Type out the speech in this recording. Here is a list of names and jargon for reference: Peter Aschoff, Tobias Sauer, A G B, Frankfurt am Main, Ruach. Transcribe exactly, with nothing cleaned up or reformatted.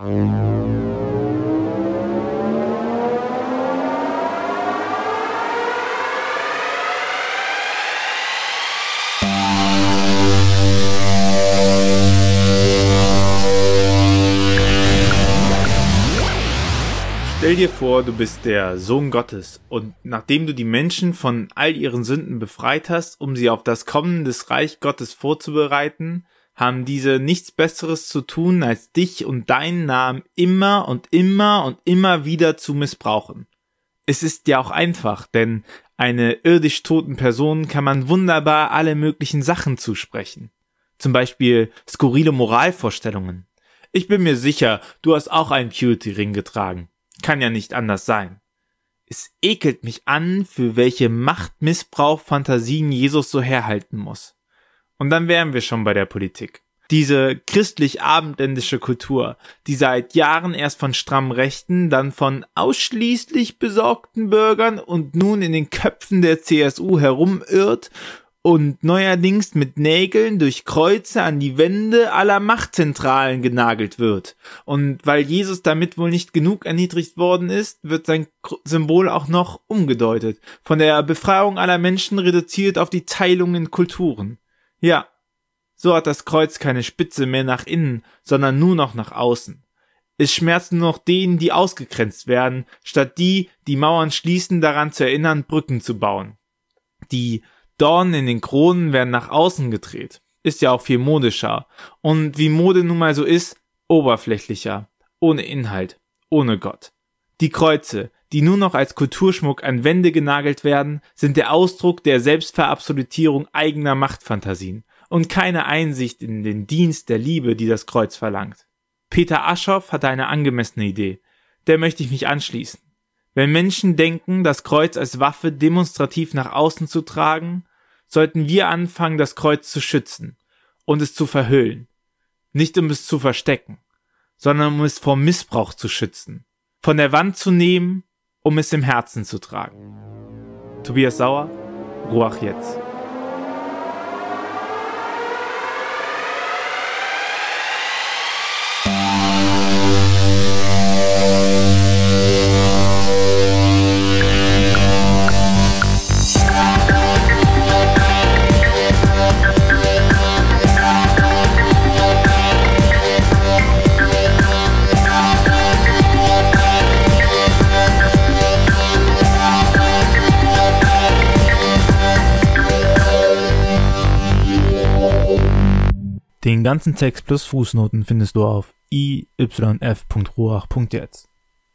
Stell dir vor, du bist der Sohn Gottes und nachdem du die Menschen von all ihren Sünden befreit hast, um sie auf das Kommen des Reich Gottes vorzubereiten, haben diese nichts Besseres zu tun, als dich und deinen Namen immer und immer und immer wieder zu missbrauchen. Es ist ja auch einfach, denn eine irdisch toten Person kann man wunderbar alle möglichen Sachen zusprechen. Zum Beispiel skurrile Moralvorstellungen. Ich bin mir sicher, du hast auch einen Purity-Ring getragen. Kann ja nicht anders sein. Es ekelt mich an, für welche Machtmissbrauch Fantasien Jesus so herhalten muss. Und dann wären wir schon bei der Politik. Diese christlich-abendländische Kultur, die seit Jahren erst von strammen Rechten, dann von ausschließlich besorgten Bürgern und nun in den Köpfen der C S U herumirrt und neuerdings mit Nägeln durch Kreuze an die Wände aller Machtzentralen genagelt wird. Und weil Jesus damit wohl nicht genug erniedrigt worden ist, wird sein Symbol auch noch umgedeutet, von der Befreiung aller Menschen reduziert auf die Teilung in Kulturen. Ja, so hat das Kreuz keine Spitze mehr nach innen, sondern nur noch nach außen. Es schmerzt nur noch denen, die ausgegrenzt werden, statt die, die Mauern schließen, daran zu erinnern, Brücken zu bauen. Die Dornen in den Kronen werden nach außen gedreht. Ist ja auch viel modischer. Und wie Mode nun mal so ist, oberflächlicher. Ohne Inhalt. Ohne Gott. Die Kreuze, die nur noch als Kulturschmuck an Wände genagelt werden, sind der Ausdruck der Selbstverabsolutierung eigener Machtfantasien und keine Einsicht in den Dienst der Liebe, die das Kreuz verlangt. Peter Aschoff hatte eine angemessene Idee. Der möchte ich mich anschließen. Wenn Menschen denken, das Kreuz als Waffe demonstrativ nach außen zu tragen, sollten wir anfangen, das Kreuz zu schützen und es zu verhüllen. Nicht um es zu verstecken, sondern um es vor Missbrauch zu schützen. Von der Wand zu nehmen, um es im Herzen zu tragen. Tobias Sauer, Ruach jetzt. Den ganzen Text plus Fußnoten findest du auf i y f punkt roach punkt jetzt.